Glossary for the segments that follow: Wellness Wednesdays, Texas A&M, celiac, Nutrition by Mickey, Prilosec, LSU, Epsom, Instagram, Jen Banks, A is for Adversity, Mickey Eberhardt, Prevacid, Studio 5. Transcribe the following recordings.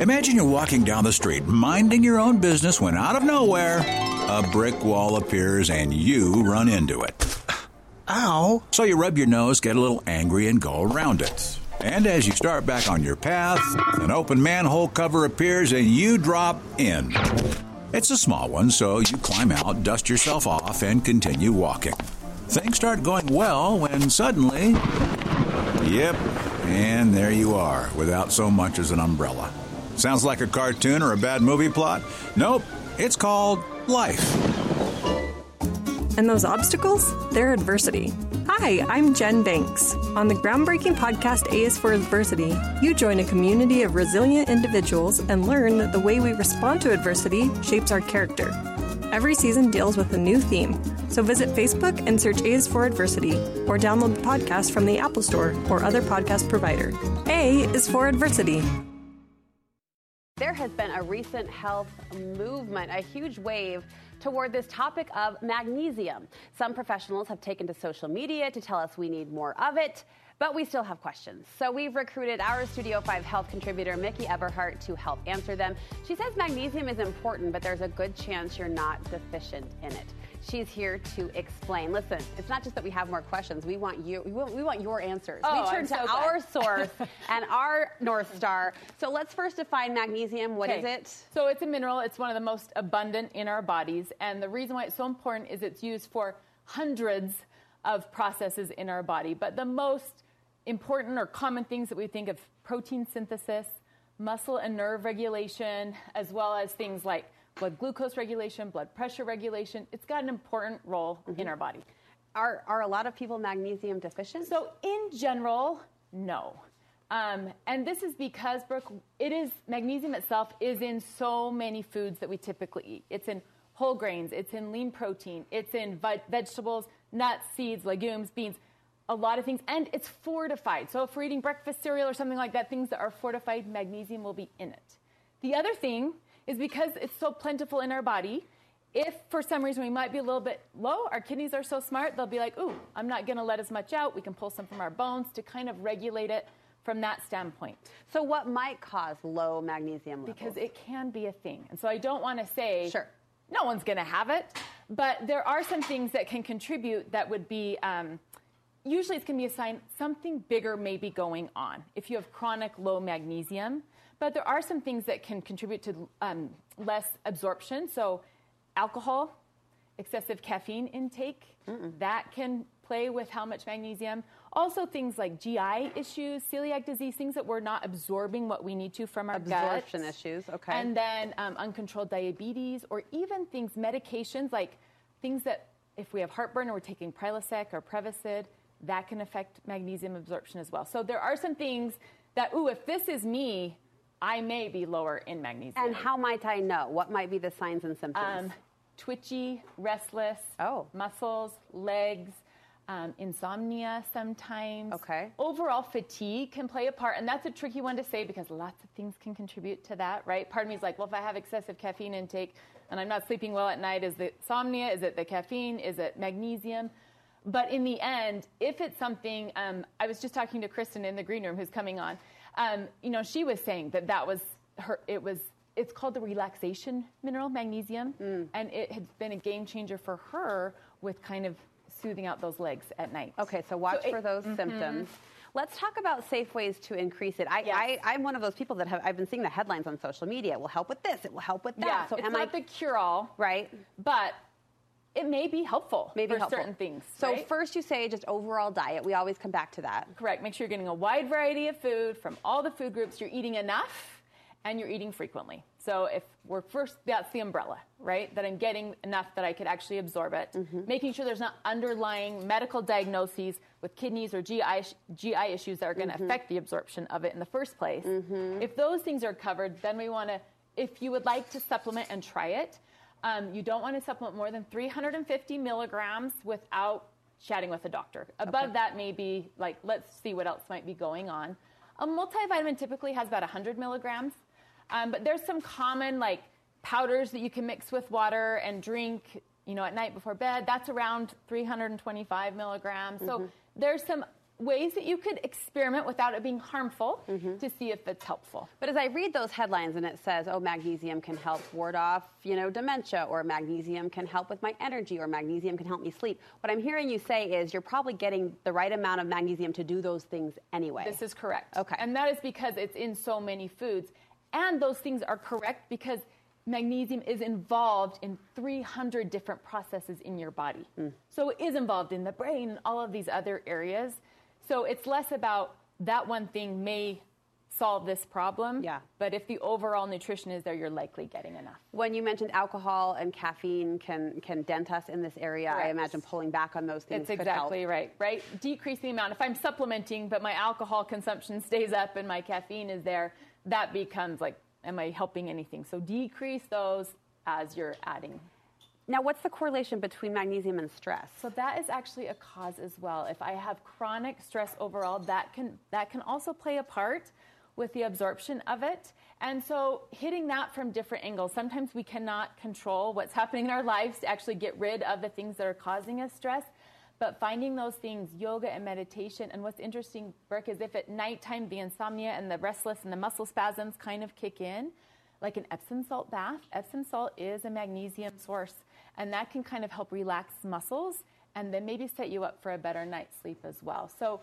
Imagine you're walking down the street, minding your own business, when out of nowhere, a brick wall appears and you run into it. Ow! So you rub your nose, get a little angry, and go around it. And as you start back on your path, an open manhole cover appears and you drop in. It's a small one, so you climb out, dust yourself off, and continue walking. Things start going well when suddenly, yep, and there you are, without so much as an umbrella. Sounds like a cartoon or a bad movie plot? Nope, it's called life. And those obstacles? They're adversity. Hi, I'm Jen Banks. On the groundbreaking podcast A is for Adversity, you join a community of resilient individuals and learn that the way we respond to adversity shapes our character. Every season deals with a new theme, so visit Facebook and search A is for Adversity, or download the podcast from the Apple Store or other podcast provider. A is for Adversity. There has been a recent health movement, a huge wave toward this topic of magnesium. Some professionals have taken to social media to tell us we need more of it, but we still have questions. So we've recruited our Studio 5 health contributor, Mickey Eberhardt, to help answer them. She says magnesium is important, but there's a good chance you're not deficient in it. She's here to explain. Listen, it's not just that we have more questions. We want you. We want your answers. Oh, we turn to our source and our North Star. So let's first define magnesium. What is it? So it's a mineral. It's one of the most abundant in our bodies. And the reason why it's so important is it's used for hundreds of processes in our body. But the most important or common things that we think of: protein synthesis, muscle and nerve regulation, as well as things like blood glucose regulation, blood pressure regulation. It's got an important role in our body. Are a lot of people magnesium deficient? So in general, no. And this is because, Brooke, magnesium itself is in so many foods that we typically eat. It's in whole grains. It's in lean protein. It's in vegetables, nuts, seeds, legumes, beans, a lot of things. And it's fortified. So if we're eating breakfast cereal or something like that, things that are fortified, magnesium will be in it. The other thing is, because it's so plentiful in our body, if for some reason we might be a little bit low, our kidneys are so smart, they'll be like, ooh, I'm not going to let as much out. We can pull some from our bones to kind of regulate it from that standpoint. So what might cause low magnesium levels? Because it can be a thing. And so I don't want to say no one's going to have it, but there are some things that can contribute that would be, usually it's going to be a sign something bigger may be going on if you have chronic low magnesium. But there are some things that can contribute to less absorption. So alcohol, excessive caffeine intake, that can play with how much magnesium. Also things like GI issues, celiac disease, things that we're not absorbing what we need to from our gut. Absorption issues, okay. And then uncontrolled diabetes, or even things, medications, like things that if we have heartburn or we're taking Prilosec or Prevacid, that can affect magnesium absorption as well. So there are some things that, ooh, if this is me, I may be lower in magnesium. And how might I know? What might be the signs and symptoms? Twitchy, restless, muscles, legs, insomnia sometimes. Okay. Overall fatigue can play a part. And that's a tricky one to say because lots of things can contribute to that, right? Part of me is like, well, if I have excessive caffeine intake and I'm not sleeping well at night, is it insomnia? Is it the caffeine? Is it magnesium? But in the end, if it's something, I was just talking to Kristen in the green room who's coming on. She was saying that was her. It's called the relaxation mineral, magnesium, and it had been a game changer for her with kind of soothing out those legs at night. Okay, so watch for those symptoms. Let's talk about safe ways to increase it. I'm one of those people that I've been seeing the headlines on social media. It will help with this. It will help with that. Yeah, so it's not the cure-all, right? But it may be helpful for certain things. So first you say just overall diet. We always come back to that. Correct. Make sure you're getting a wide variety of food from all the food groups. You're eating enough and you're eating frequently. So that's the umbrella, right? That I'm getting enough that I could actually absorb it. Making sure there's not underlying medical diagnoses with kidneys or GI issues that are going to affect the absorption of it in the first place. If those things are covered, then we want to, if you would like to supplement and try it, you don't want to supplement more than 350 milligrams without chatting with a doctor. Above that may be like, let's see what else might be going on. A multivitamin typically has about 100 milligrams, but there's some common like powders that you can mix with water and drink, at night before bed. That's around 325 milligrams. So there's some ways that you could experiment without it being harmful to see if it's helpful. But as I read those headlines and it says, oh, magnesium can help ward off, you know, dementia, or magnesium can help with my energy, or magnesium can help me sleep, what I'm hearing you say is you're probably getting the right amount of magnesium to do those things anyway. This is correct. Okay. And that is because it's in so many foods. And those things are correct because magnesium is involved in 300 different processes in your body. So it is involved in the brain and all of these other areas. So it's less about that one thing may solve this problem. Yeah. But if the overall nutrition is there, you're likely getting enough. When you mentioned alcohol and caffeine can dent us in this area, correct. I imagine pulling back on those things could help. Right? Decrease the amount. If I'm supplementing, but my alcohol consumption stays up and my caffeine is there, that becomes like, am I helping anything? So decrease those as you're adding. Now, what's the correlation between magnesium and stress? So that is actually a cause as well. If I have chronic stress overall, that can also play a part with the absorption of it. And so hitting that from different angles. Sometimes we cannot control what's happening in our lives to actually get rid of the things that are causing us stress. But finding those things, yoga and meditation, and what's interesting, Brooke, is if at nighttime the insomnia and the restlessness and the muscle spasms kind of kick in, like an Epsom salt bath. Epsom salt is a magnesium source, and that can kind of help relax muscles and then maybe set you up for a better night's sleep as well. So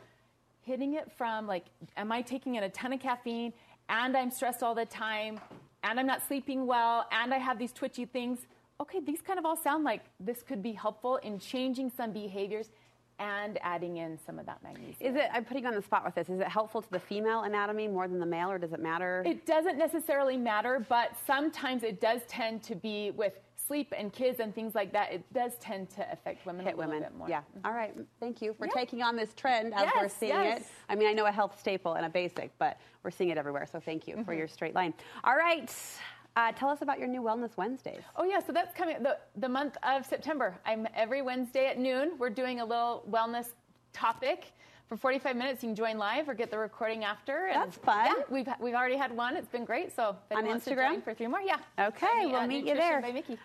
hitting it from, like, am I taking in a ton of caffeine, and I'm stressed all the time, and I'm not sleeping well, and I have these twitchy things? Okay, these kind of all sound like this could be helpful in changing some behaviors and adding in some of that magnesium. Is it, I'm putting you on the spot with this, is it helpful to the female anatomy more than the male, or does it matter? It doesn't necessarily matter, but sometimes it does tend to be with sleep and kids and things like that. It does tend to affect women a little bit more. Yeah. All right. Thank you for taking on this trend as we're seeing it. I mean, I know a health staple and a basic, but we're seeing it everywhere. So thank you for your straight line. All right. Tell us about your new Wellness Wednesdays. Oh, yeah. So that's coming the month of September. Every Wednesday at noon, we're doing a little wellness topic for 45 minutes. You can join live or get the recording after. And that's fun. Yeah, we've already had one. It's been great. So on Instagram? For 3 more. Yeah. Okay. We'll meet you there. Nutrition by Mickey.